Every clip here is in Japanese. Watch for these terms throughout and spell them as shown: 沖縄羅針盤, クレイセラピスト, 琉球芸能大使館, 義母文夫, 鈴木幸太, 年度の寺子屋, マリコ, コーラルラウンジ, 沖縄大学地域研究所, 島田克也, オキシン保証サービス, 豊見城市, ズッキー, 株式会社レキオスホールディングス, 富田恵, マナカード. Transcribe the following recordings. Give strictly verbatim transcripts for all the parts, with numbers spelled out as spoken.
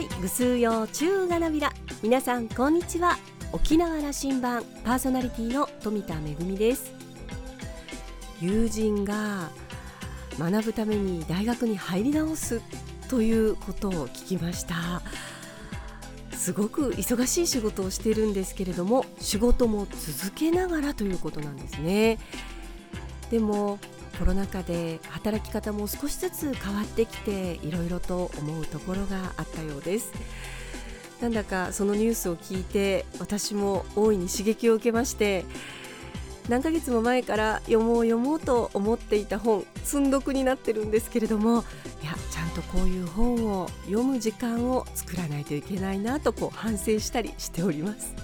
いぐすうようちゅうがなびら、皆さんこんにちは。沖縄羅針盤パーソナリティの富田恵です。友人が学ぶために大学に入り直すということを聞きました。すごく忙しい仕事をしているんですけれども、仕事も続けながらということなんですね。でもコロナ禍で働き方も少しずつ変わってきて、いろいろと思うところがあったようです。なんだかそのニュースを聞いて、私も大いに刺激を受けまして、何ヶ月も前から読もう読もうと思っていた本、積んどくになってるんですけれども、いやちゃんとこういう本を読む時間を作らないといけないなとこう反省したりしております。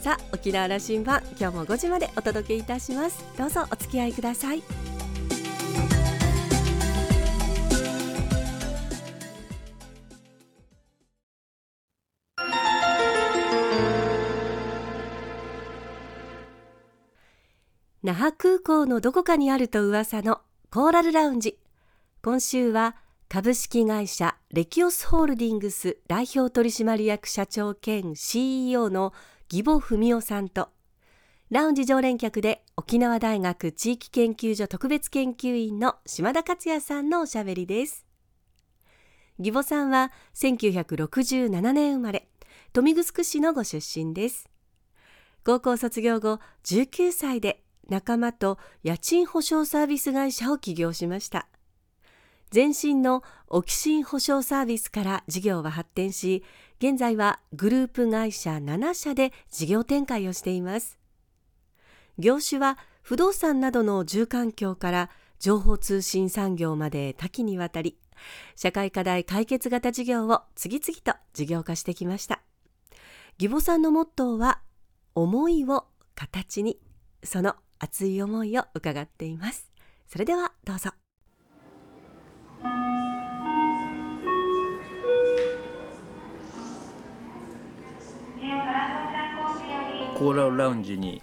さあ、沖縄羅針盤、今日もごじまでお届けいたします。どうぞお付き合いください。那覇空港のどこかにあると噂のコーラルラウンジ。今週は株式会社レキオスホールディングス代表取締役社長兼 シーイーオー の義母文夫さんと、ラウンジ常連客で沖縄大学地域研究所特別研究員の島田克也さんのおしゃべりです。義母さんはせんきゅうひゃくろくじゅうななねん生まれ、豊見城市のご出身です。高校卒業後、じゅうきゅうさいで仲間と家賃保証サービス会社を起業しました。前身のオキシン保証サービスから事業は発展し、現在はグループ会社ななしゃで事業展開をしています。業種は不動産などの住環境から情報通信産業まで多岐にわたり、社会課題解決型事業を次々と事業化してきました。義母さんのモットーは思いを形に、その熱い思いを伺っています。それではどうぞ。コーラルラウンジに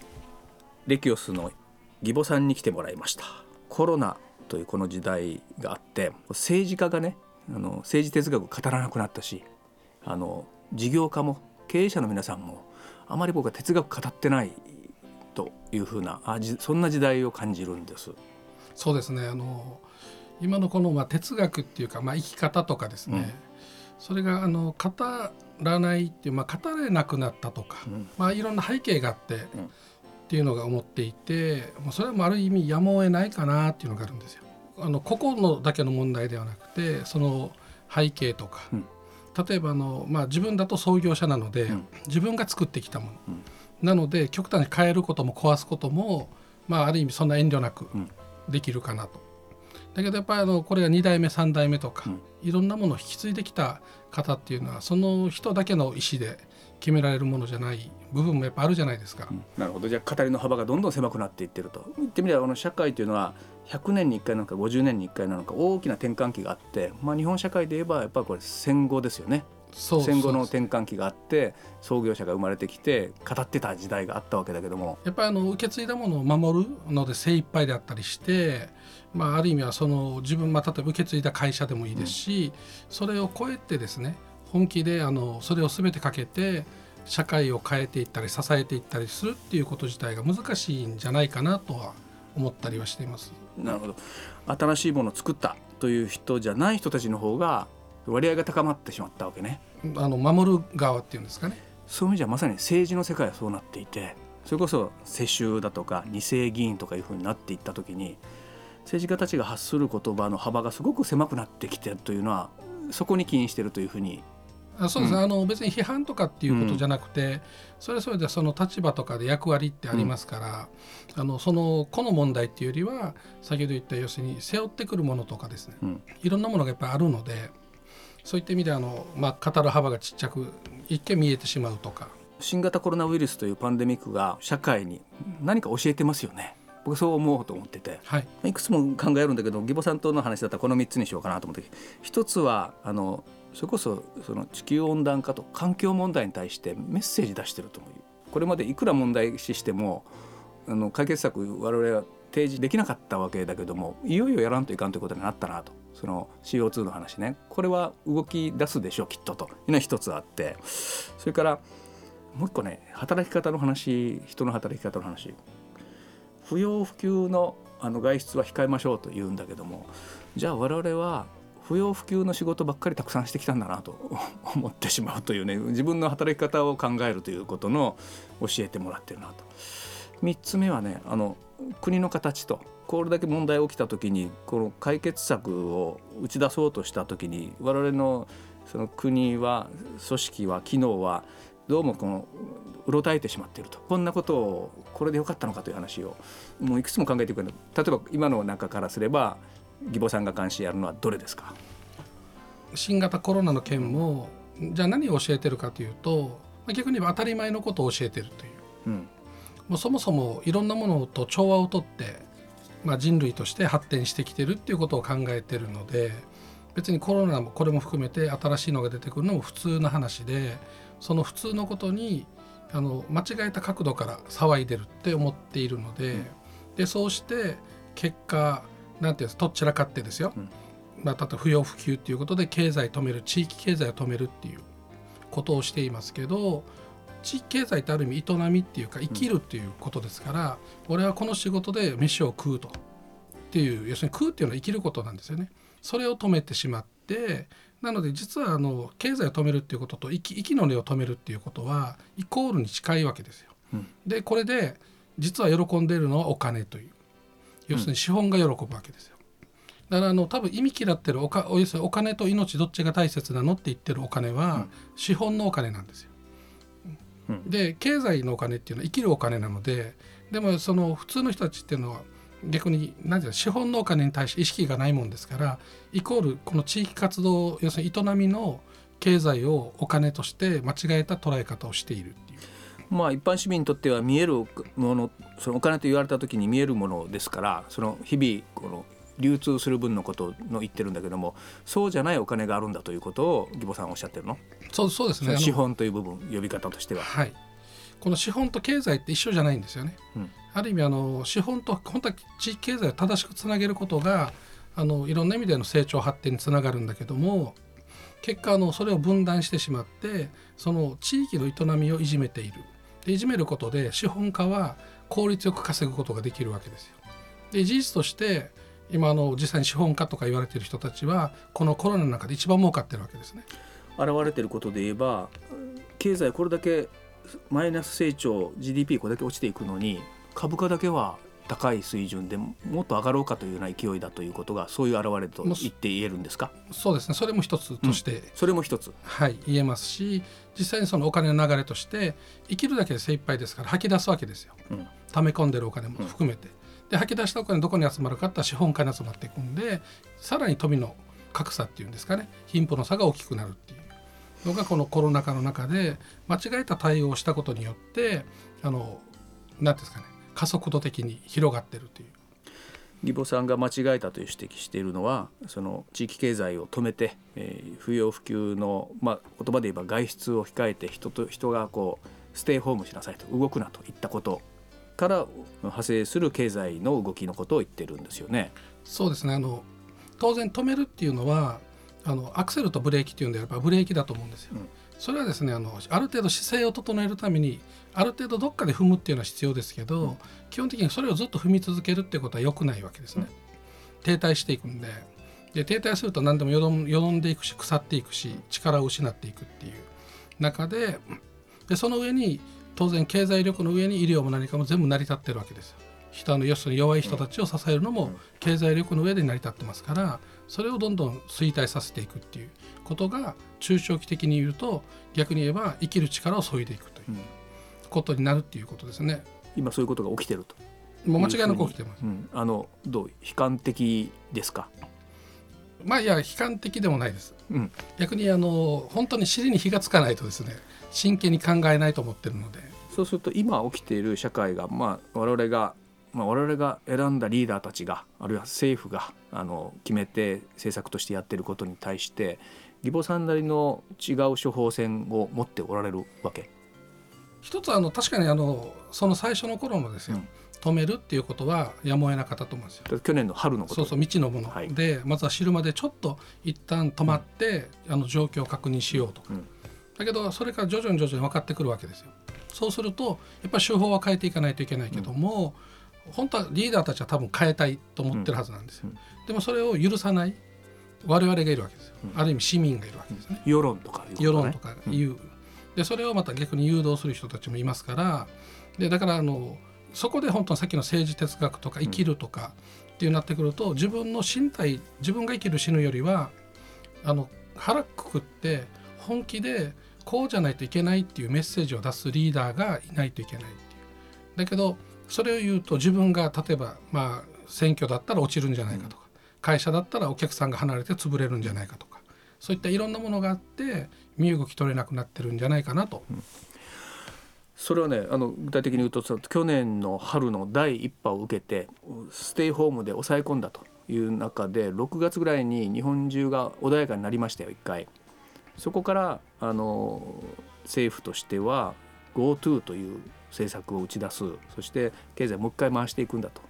レキオスの義母さんに来てもらいました。コロナというこの時代があって、政治家がね、あの政治哲学を語らなくなったし、あの事業家も経営者の皆さんもあまり僕は哲学語ってないというふうな、あそんな時代を感じるんです。そうですね、あの今のこの、まあ、哲学っていうか、まあ、生き方とかですね、うん、それがあの語らないっていう、まあ、語れなくなったとか、うん、まあ、いろんな背景があって、うん、っていうのが思っていて、もうそれもある意味やむを得ないかなっていうのがあるんですよ。あの個々のだけの問題ではなくて、その背景とか、うん、例えばあの、まあ、自分だと創業者なので、うん、自分が作ってきたもの、うん、なので極端に変えることも壊すことも、まあ、ある意味そんな遠慮なくできるかなと、うん、だけどやっぱりあのこれがにだいめさんだいめとか、うん、いろんなものを引き継いできた方っていうのは、その人だけの意思で決められるものじゃない部分もやっぱあるじゃないですか、うん、なるほど。じゃあ語りの幅がどんどん狭くなっていってると。言ってみれば、あの社会というのはひゃくねんにいっかいなのかごじゅうねんにいっかいなのか大きな転換期があって、まあ、日本社会で言えばやっぱりこれ戦後ですよね。そうそうそう、戦後の転換期があって創業者が生まれてきて語ってた時代があったわけだけども、やっぱりあの受け継いだものを守るので精一杯であったりして、まあ、ある意味はその自分、まあ、例えば受け継いだ会社でもいいですし、うん、それを超えてですね、本気であのそれを全てかけて社会を変えていったり支えていったりするっていうこと自体が難しいんじゃないかなとは思ったりはしています。なるほど。新しいものを作ったという人じゃない人たちの方が割合が高まってしまったわけね。あの守る側っていうんですかね。そういう意味じゃまさに政治の世界はそうなっていて、それこそ世襲だとか二世議員とかいうふうになっていった時に、政治家たちが発する言葉の幅がすごく狭くなってきてるというのは、そこに起因しているというふうに。あ、そうです、うん、あの別に批判とかっていうことじゃなくて、うん、それそれでその立場とかで役割ってありますから、うん、あのその個の問題っていうよりは、先ほど言った要するに背負ってくるものとかですね、うん、いろんなものがやっぱりあるので、そういった意味であの、まあ、語る幅がちっちゃく一見見えてしまうとか。新型コロナウイルスというパンデミックが社会に何か教えてますよね。僕そう思うと思ってて、はい、いくつも考えるんだけど、義母さんとの話だったらこのみっつにしようかなと思って、一つはあのそれこそ、その地球温暖化と環境問題に対してメッセージ出してると思う。これまでいくら問題視してもあの解決策我々は提示できなかったわけだけども、いよいよやらんといかんということになったなと、その シーオーツー の話ね、これは動き出すでしょうきっとというのが一つあって、それからもう一個ね、働き方の話、人の働き方の話、不要不急のあの外出は控えましょうと言うんだけども、じゃあ我々は不要不急の仕事ばっかりたくさんしてきたんだなと思ってしまうというね、自分の働き方を考えるということの教えてもらってるなと。みっつめはね、あの国の形と、これだけ問題起きた時にこの解決策を打ち出そうとした時に、我々のその国は組織は機能はどうもこのうろたえてしまっていると、こんなことをこれでよかったのかという話をもういくつも考えていく。例えば今の中からすれば義母さんが監視やるのはどれですか。新型コロナの件もじゃあ何を教えてるかというと、逆に言えば当たり前のことを教えてるという、うん、もうそもそもいろんなものと調和をとって、まあ、人類として発展してきてるっていうことを考えてるので、別にコロナもこれも含めて新しいのが出てくるのも普通の話で、その普通のことにあの間違えた角度から騒いでるって思っているので、うん、でそうして結果なんていうんですとっちらかってですよ、うん、まあ、例えば不要不急ということで経済止める、地域経済を止めるっていうことをしていますけど、地域経済ってある意味営みっていうか生きるっていうことですから、うん、俺はこの仕事で飯を食うとっていう、要するに食うっていうのは生きることなんですよね。それを止めてしまって、なので実はあの経済を止めるっていうことと息、息の根を止めるっていうことはイコールに近いわけですよ、うん、でこれで実は喜んでいるのはお金という、要するに資本が喜ぶわけですよ。だからあの多分意味嫌ってる お, か要するにお金と命どっちが大切なのって言ってるお金は資本のお金なんですよ、うん、で経済のお金っていうのは生きるお金なので、でもその普通の人たちっていうのは逆に何て言うの、資本のお金に対して意識がないもんですから、イコールこの地域活動、要するに営みの経済をお金として間違えた捉え方をしているっていう、まあ、一般市民にとっては見えるもの、そのお金と言われた時に見えるものですから、その日々この流通する分のことの言ってるんだけども、そうじゃないお金があるんだということを義母さんおっしゃってるの。そう、そうですね、資本という部分、呼び方としては、はい、この資本と経済って一緒じゃないんですよね、うん、ある意味あの資本と本当は地域経済を正しくつなげることがあのいろんな意味での成長発展につながるんだけども、結果あのそれを分断してしまって、その地域の営みをいじめている。でいじめることで資本家は効率よく稼ぐことができるわけですよ。で事実として今あの実際に資本家とか言われている人たちはこのコロナの中で一番儲かってるわけですね。現れていることで言えば、経済これだけマイナス成長 ジーディーピー これだけ落ちていくのに、株価だけは高い水準でもっと上がろうかというような勢いだということが、そういう表れと言って言えるんですか。そうですね、それも一つとして、うん、それも一つ、はい、言えますし、実際にそのお金の流れとして生きるだけで精一杯ですから吐き出すわけですよ、うん、溜め込んでるお金も含めて、うん、で吐き出したお金どこに集まるかって資本家に集まっていくんで、さらに富の格差っていうんですかね、貧富の差が大きくなるっていうのがこのコロナ禍の中で間違えた対応をしたことによって、あのなんですかね、加速度的に広がっているという。義母さんが間違えたという指摘しているのは、その地域経済を止めて、えー、不要不急の、まあ、言葉で言えば外出を控えて、人と人がこうステイホームしなさいと、動くなといったことから派生する経済の動きのことを言ってるんですよね。そうですね、あの当然止めるっていうのはあのアクセルとブレーキっていうんであればブレーキだと思うんですよ、うん、それはですね、あのある程度姿勢を整えるためにある程度どっかで踏むっていうのは必要ですけど、うん、基本的にそれをずっと踏み続けるっていうことは良くないわけですね、うん、停滞していくん で, で停滞すると何でもよ ど, よどんでいくし腐っていくし力を失っていくっていう中 で, でその上に当然経済力の上に医療も何かも全部成り立ってるわけですよ。人の要するに弱い人たちを支えるのも経済力の上で成り立ってますから、それをどんどん衰退させていくっていうことが中長期的に言うと、逆に言えば生きる力を削いでいくということになるっていうことですね。今そういうことが起きてると、もう間違いなく起きてます、うん、あのどう悲観的ですか。まあいや悲観的でもないです、うん、逆にあの本当に尻に火がつかないとですね、真剣に考えないと思ってるので、そうすると今起きている社会が、まあ、我々がまあ、我々が選んだリーダーたちが、あるいは政府があの決めて政策としてやっていることに対して、義母さんなりの違う処方箋を持っておられるわけ。一つはあの確かにあのその最初の頃もですよ、うん、止めるっていうことはやむを得なかったと思うんですよ。去年の春のこと、そうそう未知のもの、はい、でまずは昼までちょっと一旦止まって、うん、あの状況を確認しようとか、うん、だけどそれから徐々に徐々に分かってくるわけですよ。そうするとやっぱり手法は変えていかないといけないけども、うん、本当はリーダーたちは多分変えたいと思ってるはずなんですよ、うんうん、でもそれを許さない我々がいるわけですよ、うん、ある意味市民がいるわけですね、うん、世論とかいうことね、世論とかいう、うん、でそれをまた逆に誘導する人たちもいますから、でだからあのそこで本当にさっきの政治哲学とか生きるとかっていうなってくると、自分の身体自分が生きる死ぬよりはあの腹くくって本気でこうじゃないといけないっていうメッセージを出すリーダーがいないといけないっていう。だけどそれを言うと自分が例えばまあ選挙だったら落ちるんじゃないかとか、会社だったらお客さんが離れて潰れるんじゃないかとか、そういったいろんなものがあって身動き取れなくなってるんじゃないかなと、うん、それはねあの具体的に言うと去年の春の第一波を受けてステイホームで抑え込んだという中でろくがつぐらいに日本中が穏やかになりましたよ一回。そこからあの政府としては GoTo という政策を打ち出す、そして経済をもう一回回していくんだと、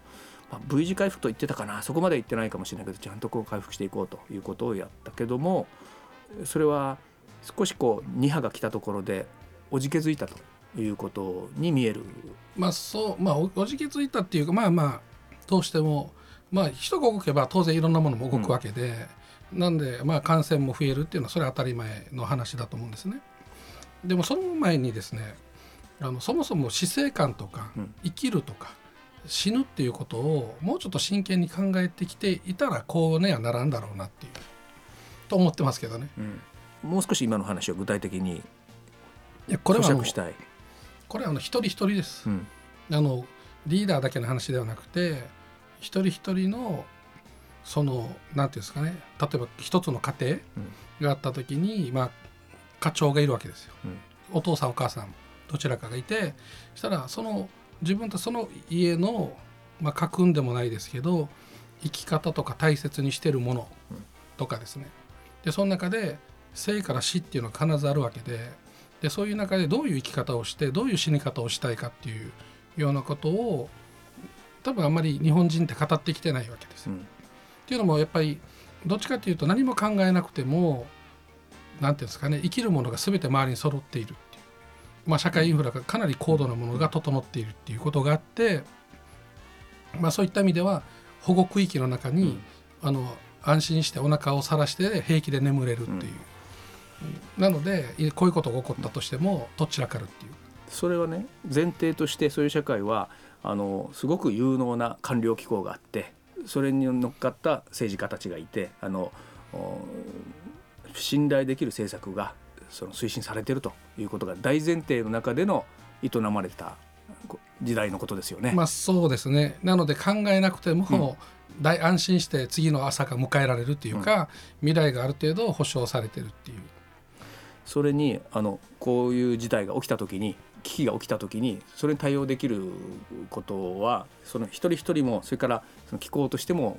まあ、V 字回復と言ってたかな、そこまで言ってないかもしれないけどちゃんとこう回復していこうということをやったけども、それは少しこうに波が来たところでおじけづいたということに見える。まあそう、まあ、お, おじけづいたっていうかまあまあどうしても、まあ、人が動けば当然いろんなものも動くわけで、うん、なんでまあ感染も増えるっていうのはそれは当たり前の話だと思うんですね。でもその前にですねあのそもそも死生観とか、うん、生きるとか死ぬっていうことをもうちょっと真剣に考えてきていたらこうねはならんだろうなっていうと思ってますけどね、うん、もう少し今の話を具体的に咀嚼したい。これはあの一人一人です、うん、あのリーダーだけの話ではなくて一人一人のそのなんていうんですかね、例えば一つの家庭があった時に、うん、まあ家長がいるわけですよ、うん、お父さんお母さんどちらかがいて、したらその自分とその家のまあ家訓でもないですけど生き方とか大切にしてるものとかですね、でその中で生から死っていうのが必ずあるわけで、でそういう中でどういう生き方をしてどういう死に方をしたいかっていうようなことを多分あんまり日本人って語ってきてないわけです、うん、っていうのもやっぱりどっちかっていうと何も考えなくてもなんていうんですかね、生きるものが全て周りに揃っている、まあ、社会インフラがかなり高度なものが整っているっていうことがあって、まあ、そういった意味では保護区域の中に、うん、あの安心してお腹をさらして平気で眠れるっていう、うん、なのでこういうことが起こったとしてもどちらかるっていう、それはね前提としてそういう社会はあのすごく有能な官僚機構があって、それに乗っかった政治家たちがいて、あの信頼できる政策がその推進されているということが大前提の中での営まれた時代のことですよね、まあ、そうですね。なので考えなくても大安心して次の朝が迎えられるというか、うん、未来がある程度保障されているっていう、それにあのこういう事態が起きたときに危機が起きたときにそれに対応できることはその一人一人もそれからその機構としても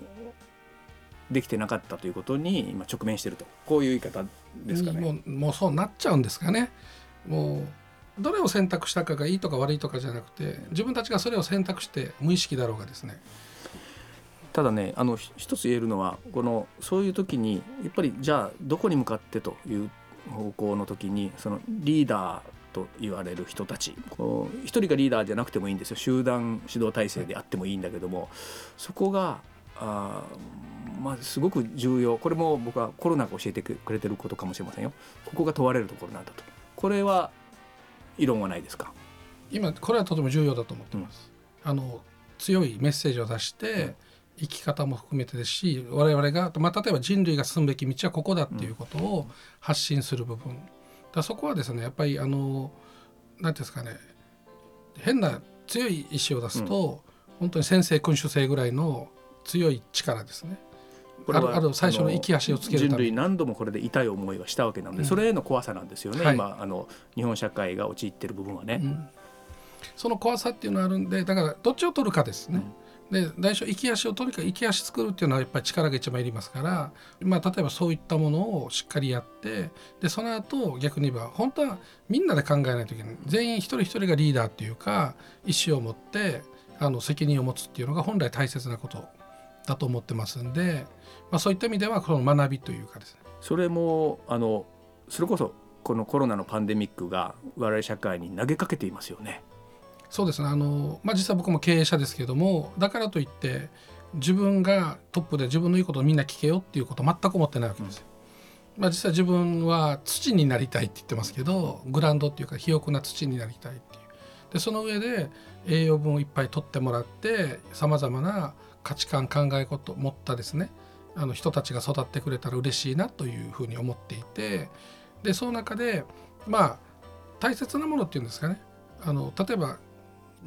できてなかったということに今直面していると、こういう言い方ですかね。もう、もうそうなっちゃうんですかね。もうどれを選択したかがいいとか悪いとかじゃなくて自分たちがそれを選択して無意識だろうがですね。ただねあの一つ言えるのはこのそういう時にやっぱりじゃあどこに向かってという方向の時にそのリーダーと言われる人たち、こう一人がリーダーじゃなくてもいいんですよ、集団指導体制であってもいいんだけども、そこがあまあ、すごく重要。これも僕はコロナが教えてくれてることかもしれませんよ。ここが問われるところなんだと。これは異論はないですか？今これはとても重要だと思ってます、うん、あの強いメッセージを出して生き方も含めてですし、我々が、まあ、例えば人類が進むべき道はここだっていうことを発信する部分だ、そこはですねやっぱりあのなんていうんですかね、変な強い意志を出すと、うん、本当に先制君主制ぐらいの強い力ですね。これはあの最初の生き足をつけるため人類何度もこれで痛い思いはしたわけなので、うん、それへの怖さなんですよね、はい、今あの日本社会が陥っている部分はね、うん、その怖さっていうのがあるんで、だからどっちを取るかですね、うん、で最初生き足を取るか生き足作るっていうのはやっぱり力が一番いりますから、まあ、例えばそういったものをしっかりやって、でその後逆に言えば本当はみんなで考えないといけない、全員一人一人がリーダーっていうか意思を持ってあの責任を持つっていうのが本来大切なことだと思ってますんで、まあ、そういった意味ではこの学びというかですね、それもあのそれこそこのコロナのパンデミックが我々社会に投げかけていますよね。そうですね、あの、まあ、実際僕も経営者ですけれども、だからといって自分がトップで自分の言うことをみんな聞けよっていうことを全く思ってないわけですよ、うんまあ、実際自分は土になりたいって言ってますけど、グランドっていうか肥沃な土になりたいっていうで、その上で栄養分をいっぱい取ってもらってさまざまな価値観考えことを持ったですねあの人たちが育ってくれたら嬉しいなというふうに思っていて、でその中でまあ大切なものっていうんですかね、あの例えば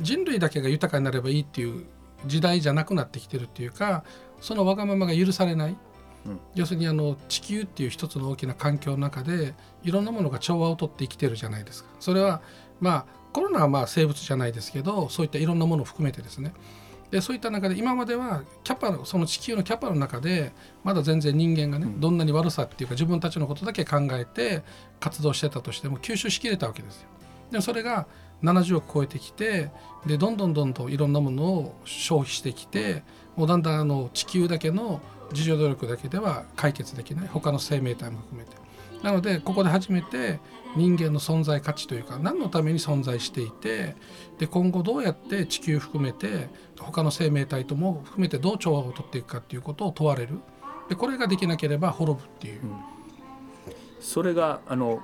人類だけが豊かになればいいっていう時代じゃなくなってきてるっていうか、そのわがままが許されない、うん、要するにあの地球っていう一つの大きな環境の中でいろんなものが調和をとって生きてるじゃないですか。それはまあコロナはまあ生物じゃないですけど、そういったいろんなものを含めてですね、でそういった中で今まではキャパのその地球のキャパの中でまだ全然人間がね、うん、どんなに悪さっていうか自分たちのことだけ考えて活動してたとしても吸収しきれたわけですよ。でもそれがななじゅうおく超えてきて、でどんどんどんどんいろんなものを消費してきて、もうだんだんあの地球だけの自助努力だけでは解決できない他の生命体も含めて、なのでここで初めて人間の存在価値というか何のために存在していて、で今後どうやって地球含めて他の生命体とも含めてどう調和をとっていくかということを問われる。でこれができなければ滅ぶっていう、うん、それがあの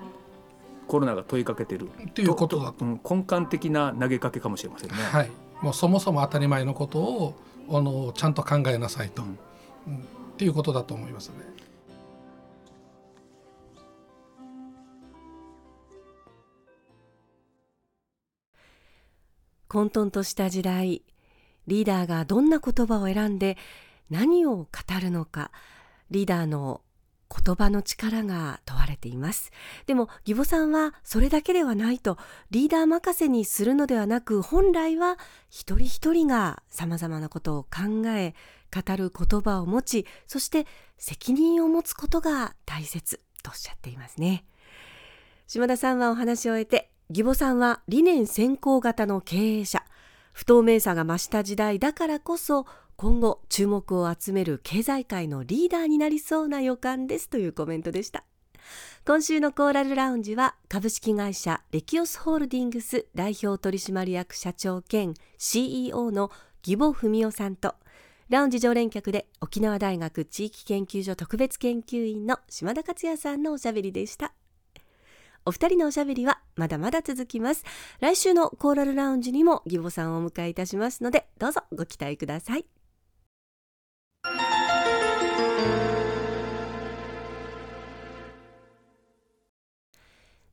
コロナが問いかけているということだと、うん、根幹的な投げかけかもしれませんね、はい、もうそもそも当たり前のことをあのちゃんと考えなさいと、うんうん、っていうことだと思いますね。混沌とした時代、リーダーがどんな言葉を選んで何を語るのか、リーダーの言葉の力が問われています。でも義母さんはそれだけではないと、リーダー任せにするのではなく、本来は一人一人がさまざまなことを考え、語る言葉を持ち、そして責任を持つことが大切とおっしゃっていますね。島田さんはお話を終えて、義母さんは理念先行型の経営者、不透明さが増した時代だからこそ今後注目を集める経済界のリーダーになりそうな予感ですというコメントでした。今週のコーラルラウンジは株式会社レキオスホールディングス代表取締役社長兼 シーイーオー の義母文夫さんと、ラウンジ常連客で沖縄大学地域研究所特別研究員の島田克也さんのおしゃべりでした。お二人のおしゃべりはまだまだ続きます。来週のコーラルラウンジにも義母さんをお迎えいたしますので、どうぞご期待ください。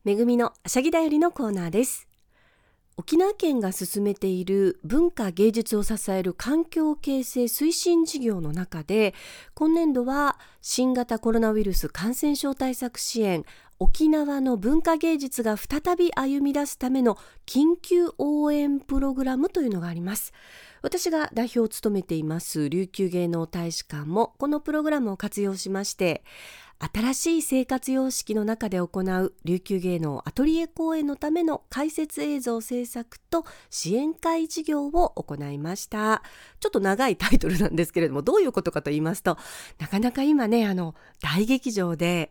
めぐみのあしゃぎだよりのコーナーです。沖縄県が進めている文化芸術を支える環境形成推進事業の中で、今年度は新型コロナウイルス感染症対策支援、沖縄の文化芸術が再び歩み出すための緊急応援プログラムというのがあります。私が代表を務めています琉球芸能大使館もこのプログラムを活用しまして、新しい生活様式の中で行う琉球芸能アトリエ公演のための解説映像制作と支援会事業を行いました。ちょっと長いタイトルなんですけれども、どういうことかと言いますと、なかなか今ね、あの大劇場で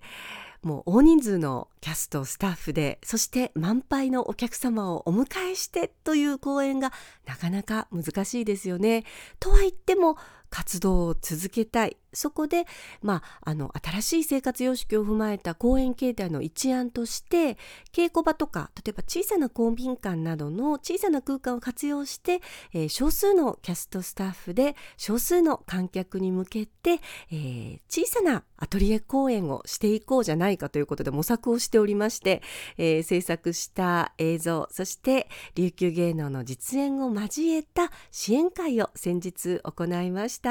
もう大人数のキャストスタッフで、そして満杯のお客様をお迎えしてという公演がなかなか難しいですよね。とは言っても活動を続けたい、そこで、まあ、あの新しい生活様式を踏まえた公演形態の一案として、稽古場とか例えば小さな公民館などの小さな空間を活用して、えー、少数のキャストスタッフで少数の観客に向けて、えー、小さなアトリエ公演をしていこうじゃないかということで模索をしておりまして、えー、制作した映像、そして琉球芸能の実演を交えた支援会を先日行いました。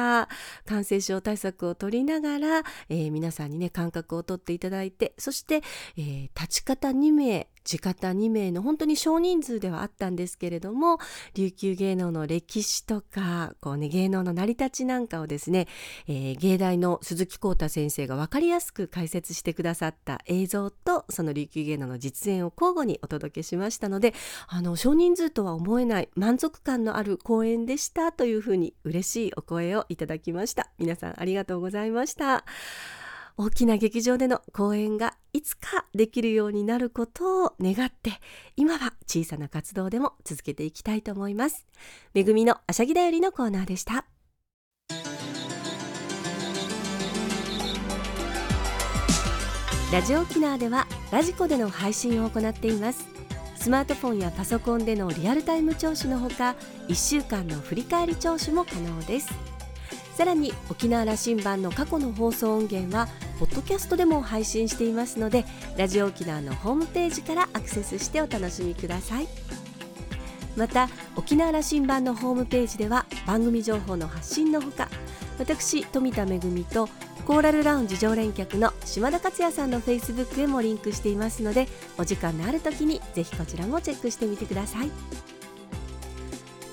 感染症対策を取りながら、えー、皆さんにね、感覚をとっていただいて、そして、えー、立ち方に名地方にめいの本当に少人数ではあったんですけれども、琉球芸能の歴史とかこう、ね、芸能の成り立ちなんかをですね、えー、芸大の鈴木幸太先生が分かりやすく解説してくださった映像とその琉球芸能の実演を交互にお届けしましたので、あの少人数とは思えない満足感のある公演でしたというふうに嬉しいお声をいただきました。皆さんありがとうございました。大きな劇場での公演がいつかできるようになることを願って、今は小さな活動でも続けていきたいと思います。めぐみのあしゃぎだよりのコーナーでした。ラジオ沖縄ではラジコでの配信を行っています。スマートフォンやパソコンでのリアルタイム聴取のほか、いっしゅうかんの振り返り聴取も可能です。さらに沖縄羅針盤の過去の放送音源はポッドキャストでも配信していますので、ラジオ沖縄のホームページからアクセスしてお楽しみください。また沖縄羅針盤のホームページでは番組情報の発信のほか、私富田恵とコーラルラウンジ常連客の島田克也さんの Facebook へもリンクしていますので、お時間のある時にぜひこちらもチェックしてみてください。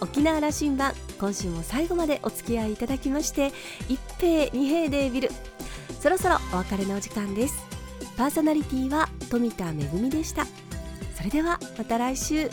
沖縄羅針盤、今週も最後までお付き合いいただきまして一平二平でビル、そろそろお別れのお時間です。パーソナリティは富田恵でした。それではまた来週。